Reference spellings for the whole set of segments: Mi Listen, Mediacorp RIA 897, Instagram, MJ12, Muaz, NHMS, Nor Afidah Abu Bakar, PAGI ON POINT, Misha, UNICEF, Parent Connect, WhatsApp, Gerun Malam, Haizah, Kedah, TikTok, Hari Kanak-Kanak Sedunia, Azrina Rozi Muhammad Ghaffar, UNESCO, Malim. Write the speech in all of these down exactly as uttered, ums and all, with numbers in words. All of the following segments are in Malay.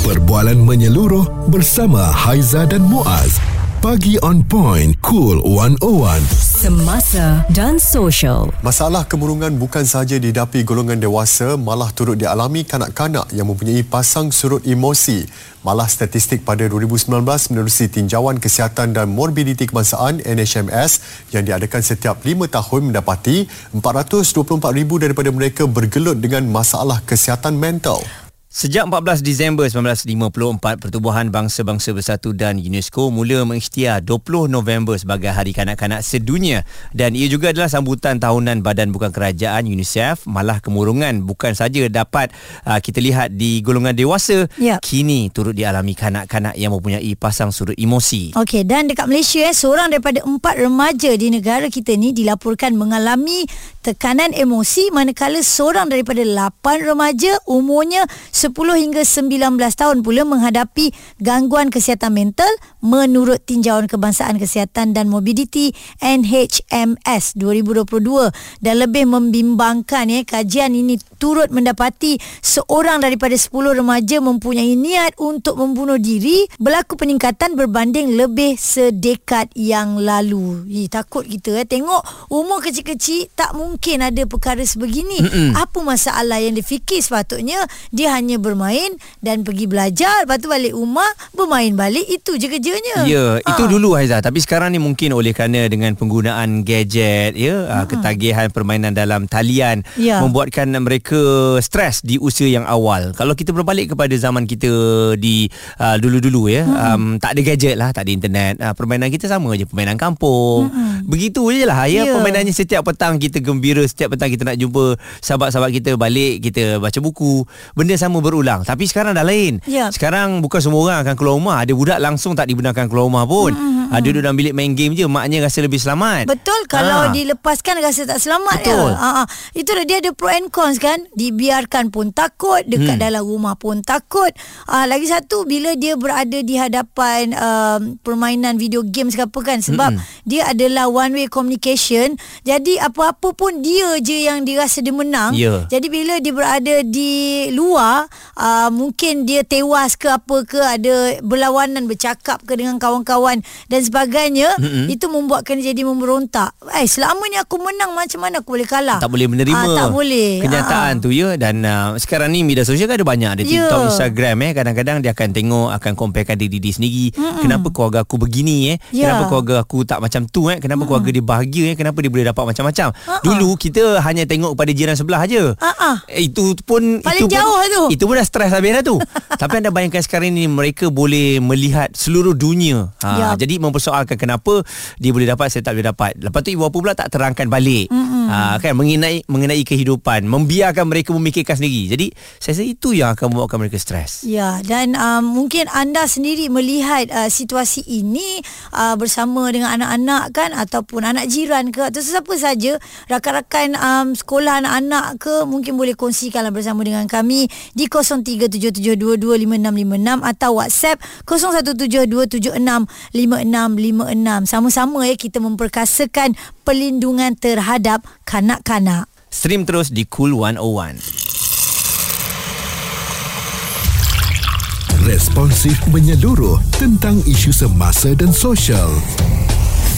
Perbualan menyeluruh bersama Haizah dan Muaz. Pagi on point, Cool seratus satu. Semasa dan sosial. Masalah kemurungan bukan sahaja didapi golongan dewasa, malah turut dialami kanak-kanak yang mempunyai pasang surut emosi. Malah statistik pada dua ribu sembilan belas menerusi tinjauan kesihatan dan morbiditi kebangsaan N H M S yang diadakan setiap lima tahun mendapati empat ratus dua puluh empat ribu daripada mereka bergelut dengan masalah kesihatan mental. Sejak empat belas Disember sembilan belas lima puluh empat, Pertubuhan Bangsa-Bangsa Bersatu dan UNESCO mula mengikhtiar dua puluh November sebagai Hari Kanak-Kanak Sedunia, dan ia juga adalah sambutan tahunan Badan Bukan Kerajaan UNICEF. Malah kemurungan bukan saja dapat aa, kita lihat di golongan dewasa, ya, kini turut dialami kanak-kanak yang mempunyai pasang surut emosi. Okey, dan dekat Malaysia eh, seorang daripada empat remaja di negara kita ni dilaporkan mengalami tekanan emosi, manakala seorang daripada lapan remaja umurnya sepuluh hingga sembilan belas tahun pula menghadapi gangguan kesihatan mental menurut tinjauan kebangsaan kesihatan dan morbiditi N H M S dua ribu dua puluh dua, dan lebih membimbangkan ya, kajian ini turut mendapati seorang daripada sepuluh remaja mempunyai niat untuk membunuh diri, berlaku peningkatan berbanding lebih sedekad yang lalu. Hi, takut kita eh. Tengok umur kecil-kecil tak mungkin ada perkara sebegini. Mm-mm. Apa masalah yang difikir? Sepatutnya dia hanya bermain dan pergi belajar, lepas tu balik rumah bermain balik, itu je kerjanya. Ya, ha. Itu dulu Haizah, tapi sekarang ni mungkin oleh kerana dengan penggunaan gadget ya, hmm. ketagihan permainan dalam talian ya, membuatkan mereka stres di usia yang awal. Kalau kita berbalik kepada zaman kita di uh, dulu-dulu ya, hmm. um, tak ada gadget lah, tak ada internet, uh, permainan kita sama je, permainan kampung. Hmm. Begitu je lah ya, ya, permainannya setiap petang kita gembira, setiap petang kita nak jumpa sahabat-sahabat kita, balik kita baca buku, benda sama berulang. Tapi sekarang dah lain. Yep. Sekarang bukan semua orang akan keluar rumah. Ada budak langsung tak dibenarkan keluar rumah pun. Mm-hmm. Ada duduk dalam bilik main game je, maknya rasa lebih selamat. Betul, kalau ha. dilepaskan rasa tak selamat. Betul. Ya. Ha. Itu dah, dia ada pro and cons kan. Dibiarkan pun takut, dekat hmm. dalam rumah pun takut. Ha, lagi satu, bila dia berada di hadapan um, permainan video game ke apa kan, sebab mm-hmm. dia adalah one way communication. Jadi apa-apa pun dia je yang dirasa dia menang. Yeah. Jadi bila dia berada di luar, Uh, mungkin dia tewas ke apa ke, ada berlawanan, bercakap ke dengan kawan-kawan dan sebagainya. Mm-hmm. Itu membuatkan dia jadi memberontak. Eh, selama ni aku menang, macam mana aku boleh kalah? Tak boleh menerima ha, tak boleh. Kenyataan ha. tu ya. Dan uh, sekarang ni media sosial kan ada banyak, ada yeah. TikTok, Instagram eh. Kadang-kadang dia akan tengok, akan comparekan diri dia sendiri. Mm-hmm. Kenapa keluarga aku begini eh? Yeah. Kenapa keluarga aku tak macam tu eh? Kenapa mm-hmm. keluarga dia bahagia eh? Kenapa dia boleh dapat macam-macam? Uh-uh. Dulu kita hanya tengok pada jiran sebelah aja. Uh-uh. Itu pun paling itu jauh pun, tu. Itu pun dah stres habis dah tu. Tapi anda bayangkan sekarang ni mereka boleh melihat seluruh dunia. Ha, yep. Jadi mempersoalkan kenapa dia boleh dapat, saya tak boleh dapat. Lepas tu ibu bapa pula tak terangkan balik. Mm-hmm. Ha, kan mengenai mengenai kehidupan, membiarkan mereka memikirkan sendiri. Jadi saya rasa itu yang akan membuatkan mereka stres. Ya, dan uh, mungkin anda sendiri melihat uh, situasi ini uh, bersama dengan anak-anak kan, ataupun anak jiran ke, atau sesiapa saja, rakan-rakan um, sekolah anak-anak ke, mungkin boleh kongsikanlah bersama dengan kami di kosong tiga tujuh tujuh dua dua lima enam lima enam atau WhatsApp kosong satu tujuh dua tujuh enam lima enam lima enam. Sama-sama ya, kita memperkasakan perlindungan terhadap kanak-kanak. Stream terus di Cool seratus satu. Responsif menyeluruh tentang isu semasa dan sosial.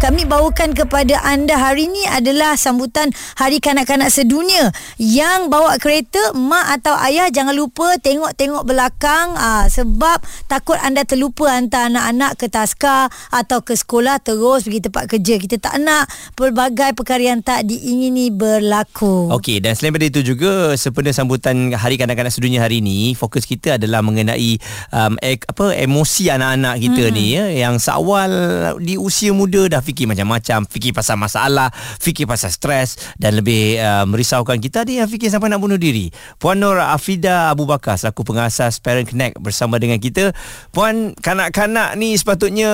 Kami bawakan kepada anda hari ini adalah sambutan Hari Kanak-Kanak Sedunia. Yang bawa kereta, mak atau ayah, jangan lupa tengok-tengok belakang aa, sebab takut anda terlupa hantar anak-anak ke taska atau ke sekolah, terus pergi tempat kerja. Kita tak nak pelbagai perkara yang tak diingini berlaku. Okey, dan selain daripada itu juga, sempena sambutan Hari Kanak-Kanak Sedunia hari ini, fokus kita adalah mengenai um, ek, apa emosi anak-anak kita hmm. ni ya, yang seawal di usia muda dah fikir macam-macam, fikir pasal masalah, fikir pasal stres, dan lebih uh, merisaukan kita ada yang fikir sampai nak bunuh diri. Puan Nor Afidah Abu Bakar selaku pengasas Parent Connect bersama dengan kita. Puan, kanak-kanak ni sepatutnya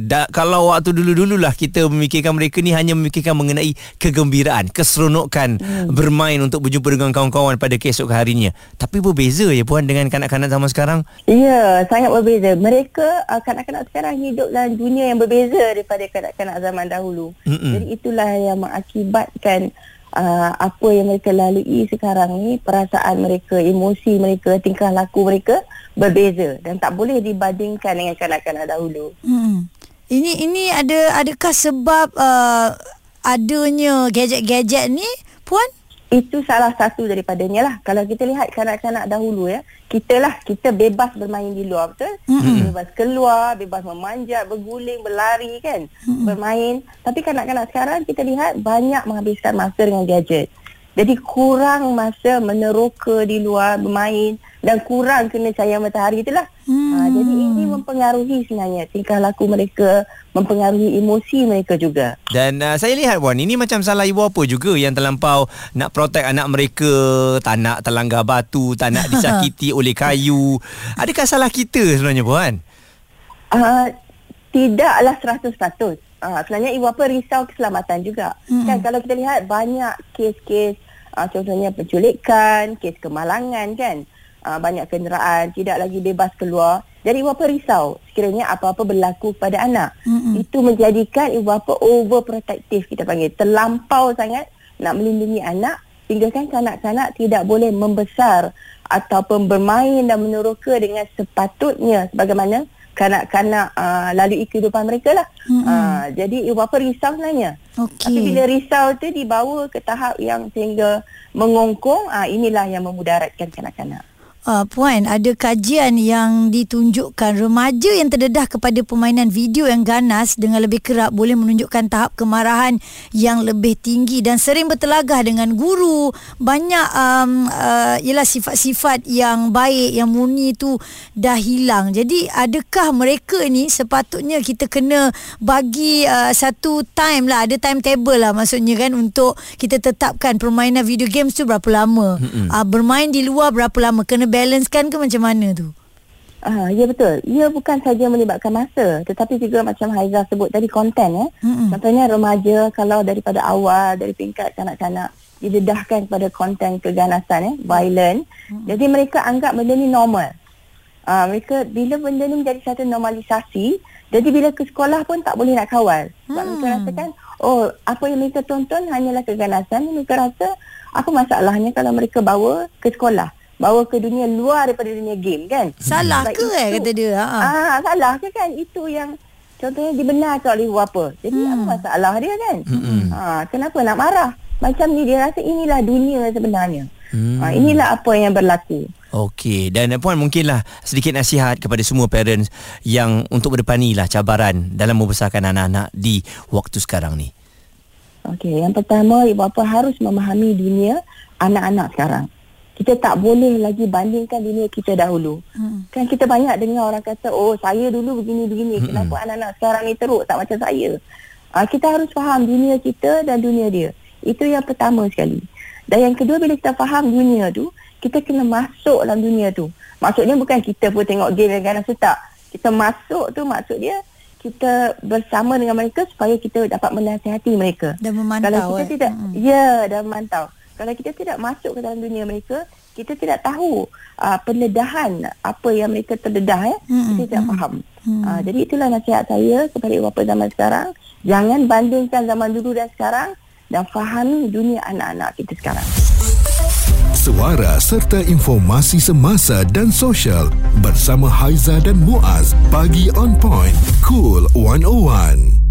da, kalau waktu dulu-dululah kita memikirkan mereka ni hanya memikirkan mengenai kegembiraan, keseronokan hmm. bermain untuk berjumpa dengan kawan-kawan pada keesok harinya. Tapi berbeza ya Puan dengan kanak-kanak zaman sekarang? Ya, sangat berbeza. Mereka uh, kanak-kanak sekarang hidup dalam dunia yang berbeza daripada kanak-kanak zaman dahulu. Mm-mm. Jadi itulah yang mengakibatkan uh, apa yang mereka lalui sekarang ni, perasaan mereka, emosi mereka, tingkah laku mereka berbeza dan tak boleh dibandingkan dengan kanak-kanak dahulu. Hmm. Ini ini ada adakah sebab uh, adanya gadget-gadget ni, Puan? Itu salah satu daripadanya lah. Kalau kita lihat kanak-kanak dahulu ya, kita lah, kita bebas bermain di luar, betul? Mm-hmm. Bebas keluar, bebas memanjat, berguling, berlari kan, mm-hmm. bermain. Tapi kanak-kanak sekarang kita lihat banyak menghabiskan masa dengan gadget. Jadi kurang masa meneroka di luar, bermain dan kurang kena cahaya matahari itulah. Mm. Ha, jadi ini mempengaruhi sebenarnya tingkah laku mereka, mempengaruhi emosi mereka juga. Dan uh, saya lihat Wan, ini macam salah ibu apa juga yang terlampau nak protect anak mereka, tak nak terlanggar batu, tak nak disakiti oleh kayu. Adakah salah kita sebenarnya Puan? Uh, tidaklah seratus peratus. Uh, sebenarnya ibu apa risau keselamatan juga. Hmm. Kan kalau kita lihat banyak kes-kes uh, contohnya penculikan, kes kemalangan kan. Uh, banyak kenderaan, tidak lagi bebas keluar. Jadi ibu bapa risau sekiranya apa-apa berlaku pada anak. Mm-mm. Itu menjadikan ibu bapa overprotective, kita panggil. Terlampau sangat nak melindungi anak sehingga kan kanak-kanak tidak boleh membesar ataupun bermain dan meneroka dengan sepatutnya sebagaimana kanak-kanak uh, lalui kehidupan mereka lah. Uh, jadi ibu bapa risau sebenarnya. Okay. Tapi bila risau tu dibawa ke tahap yang sehingga mengongkong, uh, inilah yang memudaratkan kanak-kanak. Uh, Puan, ada kajian yang ditunjukkan remaja yang terdedah kepada permainan video yang ganas dengan lebih kerap boleh menunjukkan tahap kemarahan yang lebih tinggi dan sering bertelagah dengan guru. Banyak um, uh, ialah sifat-sifat yang baik, yang murni tu dah hilang. Jadi adakah mereka ni sepatutnya kita kena bagi uh, satu time lah, ada timetable lah maksudnya kan, untuk kita tetapkan permainan video games tu berapa lama, uh, bermain di luar berapa lama, kena balancekan ke macam mana tu? Ah, ya betul. Ia bukan saja melibatkan masa tetapi juga macam Haizah sebut tadi, konten ya. Mm-hmm. Contohnya remaja kalau daripada awal, dari tingkat kanak-kanak didedahkan kepada konten keganasan ya, violent. Mm-hmm. Jadi mereka anggap benda ni normal. Ah, mereka bila benda ni menjadi satu normalisasi, jadi bila ke sekolah pun tak boleh nak kawal. Sebab mm. mereka rasakan oh, apa yang mereka tonton hanyalah keganasan. Mereka rasa apa masalahnya kalau mereka bawa ke sekolah, bawa ke dunia luar daripada dunia game kan. Salah ke itu, eh kata dia? Ah, salah ke kan? Itu yang contohnya dibenarkan oleh ibu bapa. Jadi hmm. apa masalah dia kan? Hmm. Ah, kenapa nak marah? Macam ni dia rasa inilah dunia sebenarnya. Hmm. Ah, inilah apa yang berlaku. Okey, dan Puan mungkinlah sedikit nasihat kepada semua parents yang untuk berdepanilah cabaran dalam membesarkan anak-anak di waktu sekarang ni. Okey, yang pertama ibu bapa harus memahami dunia anak-anak sekarang. Kita tak boleh lagi bandingkan dunia kita dahulu. Hmm. Kan kita banyak dengar orang kata, oh saya dulu begini-begini, hmm. kenapa anak-anak sekarang ni teruk tak macam saya. Uh, kita harus faham dunia kita dan dunia dia. Itu yang pertama sekali. Dan yang kedua, bila kita faham dunia tu, kita kena masuk dalam dunia tu. Maksudnya bukan kita pun tengok game yang ganas tu, tak. Kita masuk tu maksud dia, kita bersama dengan mereka supaya kita dapat menasihati mereka. Dan memantau. Kalau kita eh. tidak, hmm. ya, dan memantau. Kalau kita tidak masuk ke dalam dunia mereka, kita tidak tahu uh, pendedahan apa yang mereka terdedah ya. Mm-hmm. Kita tidak faham. Mm-hmm. Uh, jadi itulah nasihat saya kepada ibu bapa zaman sekarang. Jangan bandingkan zaman dulu dan sekarang dan fahami dunia anak-anak kita sekarang. Suara serta informasi semasa dan sosial bersama Haizah dan Muaz, Pagi On Point, Cool seratus satu.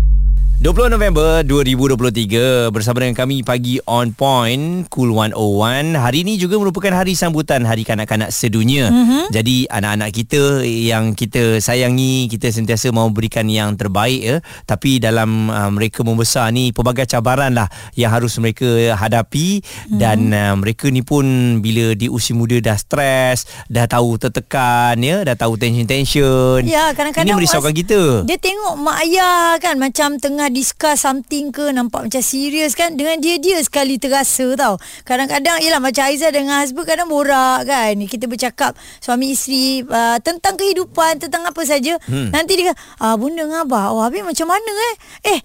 dua puluh November dua ribu dua puluh tiga bersama dengan kami Pagi On Point Cool seratus satu. Hari ini juga merupakan hari sambutan Hari Kanak-Kanak Sedunia. Mm-hmm. Jadi anak-anak kita yang kita sayangi, kita sentiasa mahu berikan yang terbaik ya. Tapi dalam uh, mereka membesar ni pelbagai cabaran lah yang harus mereka hadapi. Mm-hmm. Dan uh, mereka ni pun bila di usia muda dah stres, dah tahu tertekan ya, dah tahu tension-tension. Ya, kadang-kadang ini merisaukan was- kita. Dia tengok mak ayah kan macam tengah discuss something ke, nampak macam serius kan, dengan dia-dia sekali terasa tau. Kadang-kadang ialah macam Haizah dengan husband kadang borak kan, kita bercakap suami isteri uh, tentang kehidupan, tentang apa saja. Hmm. Nanti dia ah, bunda dengan abah, oh, habis macam mana eh eh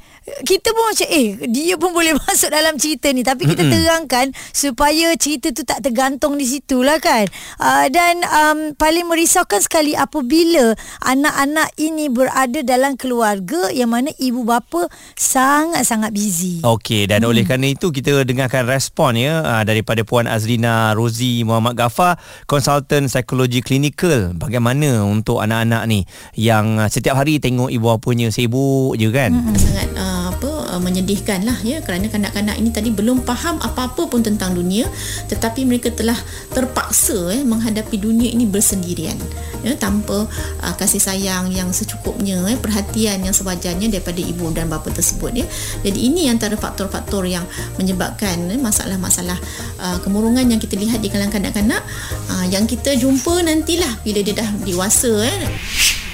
kita pun macam eh dia pun boleh masuk dalam cerita ni, tapi kita terangkan supaya cerita tu tak tergantung di situ lah kan. Uh, dan um, paling merisaukan sekali apabila anak-anak ini berada dalam keluarga yang mana ibu bapa sangat-sangat busy. Okey, dan hmm. oleh kerana itu kita dengarkan respon ya daripada Puan Azrina Rozi Muhammad Ghaffar, konsultan psikologi klinikal, bagaimana untuk anak-anak ni yang setiap hari tengok ibu bapanya sibuk je kan. Hmm. Sangat uh, apa uh, menyedihkan lah ya, kerana kanak-kanak ini tadi belum faham apa-apa pun tentang dunia, tetapi mereka telah terpaksa eh, menghadapi dunia ini bersendirian ya, tanpa uh, kasih sayang yang secukupnya, eh, perhatian yang sewajarnya daripada ibu dan bapa tersebut ya. Jadi ini antara faktor-faktor yang menyebabkan eh, masalah-masalah uh, kemurungan yang kita lihat di kalangan kanak-kanak uh, yang kita jumpa nantilah bila dia dah dewasa eh.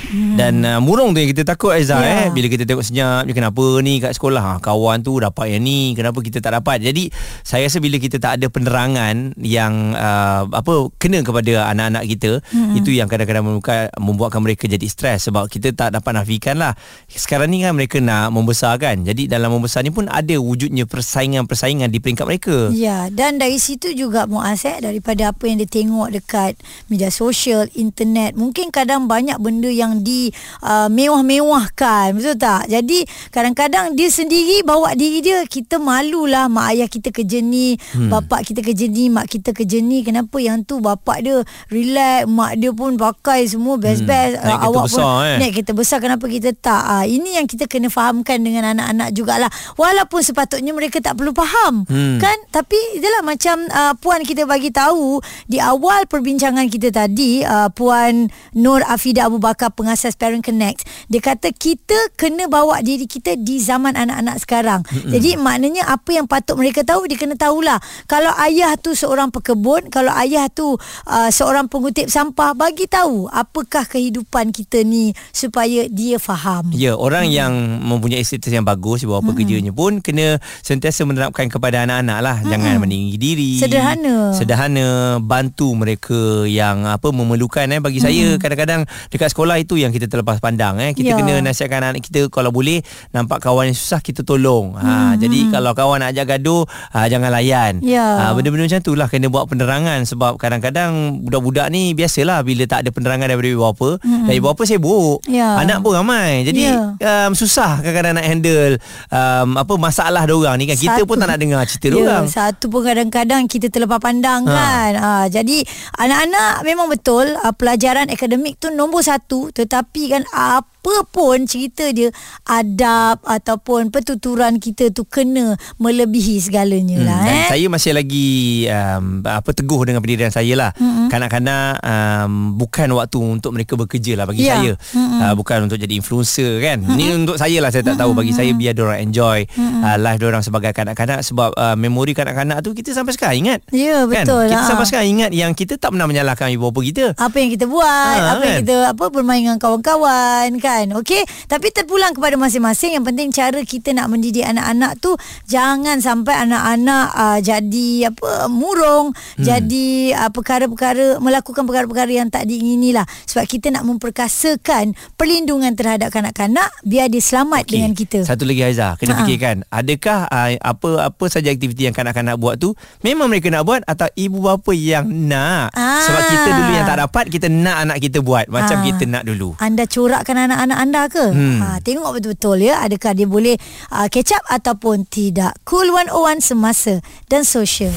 Hmm. Dan uh, murung tu yang kita takut Haizah yeah. eh bila kita tengok senyap je, kenapa ni kat sekolah ha, kawan tu dapat yang ni, kenapa kita tak dapat. Jadi saya rasa bila kita tak ada penerangan yang uh, apa kena kepada anak-anak kita, hmm. itu yang kadang-kadang membuka, membuatkan mereka jadi stres. Sebab kita tak dapat nafikan lah, sekarang ni kan mereka nak membesarkan, jadi dalam membesar ni pun ada wujudnya persaingan-persaingan di peringkat mereka. Ya yeah. Dan dari situ juga Muaz eh, daripada apa yang dia tengok dekat media sosial, internet, mungkin kadang banyak benda yang di uh, mewah-mewahkan, betul tak? Jadi kadang-kadang dia sendiri bawa diri dia, kita malulah, mak ayah kita kerja ni, hmm. bapak kita kerja ni, mak kita kerja ni, kenapa yang tu bapak dia relax, mak dia pun pakai semua best-best, hmm. uh, awak besar, pun eh. naik kereta besar, kenapa kita tak? Uh, ini yang kita kena fahamkan dengan anak-anak jugalah, walaupun sepatutnya mereka tak perlu faham hmm. kan, tapi itulah macam uh, puan kita bagi tahu di awal perbincangan kita tadi, uh, Puan Nor Afidah Abu Bakar, pengasas Parent Connect, dia kata kita kena bawa diri kita di zaman anak-anak sekarang. Mm-hmm. Jadi maknanya apa yang patut mereka tahu, dia kena tahulah. Kalau ayah tu seorang pekebun, kalau ayah tu uh, seorang pengutip sampah, bagi tahu apakah kehidupan kita ni supaya dia faham. Ya, orang mm-hmm. yang mempunyai status yang bagus, bawa apa mm-hmm. kerjanya pun kena sentiasa menerapkan kepada anak-anak lah. Mm-hmm. Jangan meninggi diri. Sederhana. Sederhana, bantu mereka yang apa memerlukan eh. Bagi mm-hmm. saya kadang-kadang dekat sekolah itu yang kita terlepas pandang eh. Kita yeah. kena nasihatkan anak kita, kalau boleh nampak kawan yang susah kita tolong. Ha, hmm, jadi hmm. kalau kawan nak ajak gaduh, ha, jangan layan. Yeah. Ha, benda-benda macam tu lah kena buat penerangan, sebab kadang-kadang budak-budak ni biasalah bila tak ada penerangan daripada ibu bapa, hmm. dan ibu bapa sibuk. Yeah. Anak pun ramai. Jadi yeah. um, susah kadang-kadang nak handle um, apa masalah diorang ni kan. Kita satu, pun tak nak dengar cerita yeah, diorang. Satu pun kadang-kadang kita terlepas pandang ha. kan. Ha, jadi anak-anak memang betul uh, pelajaran akademik tu nombor satu, tetapi kan apa apa pun cerita dia, adab ataupun pertuturan kita tu kena melebihi segalanya hmm, lah eh. Saya masih lagi um, apa teguh dengan pendirian saya lah. Mm-hmm. Kanak-kanak um, bukan waktu untuk mereka bekerja lah bagi yeah. saya. Mm-hmm. Uh, bukan untuk jadi influencer kan. Mm-hmm. Ni untuk saya lah, saya tak tahu. Mm-hmm. Bagi saya biar diorang enjoy mm-hmm. uh, life diorang sebagai kanak-kanak, sebab uh, memori kanak-kanak tu kita sampai sekarang ingat. Ya yeah, betul kan? Kita ha. sampai sekarang ingat yang kita tak pernah menyalahkan ibu bapa kita. Apa yang kita buat, ha, apa kan? yang kita apa bermain dengan kawan-kawan kan. Okey, tapi terpulang kepada masing-masing. Yang penting cara kita nak mendidik anak-anak tu, jangan sampai anak-anak uh, jadi apa murung, hmm. jadi uh, perkara-perkara, melakukan perkara-perkara yang tak diingini lah. Sebab kita nak memperkasakan perlindungan terhadap kanak-kanak biar dia selamat okay. dengan kita. Satu lagi Haizah, kena Ha-ha. fikirkan, adakah uh, apa-apa saja aktiviti yang kanak-kanak buat tu memang mereka nak buat atau ibu bapa yang nak? Aa. Sebab kita dulu yang tak dapat, kita nak anak kita buat macam Aa. kita nak dulu. Anda corakkan anak-anak anak anda ke? Hmm. Ha, tengok betul-betul ya, adakah dia boleh uh, catch up ataupun tidak. Cool seratus satu semasa dan sosial.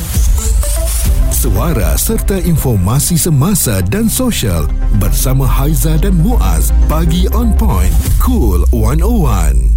Suara serta informasi semasa dan sosial bersama Haizah dan Muaz, Pagi On Point, Cool seratus satu.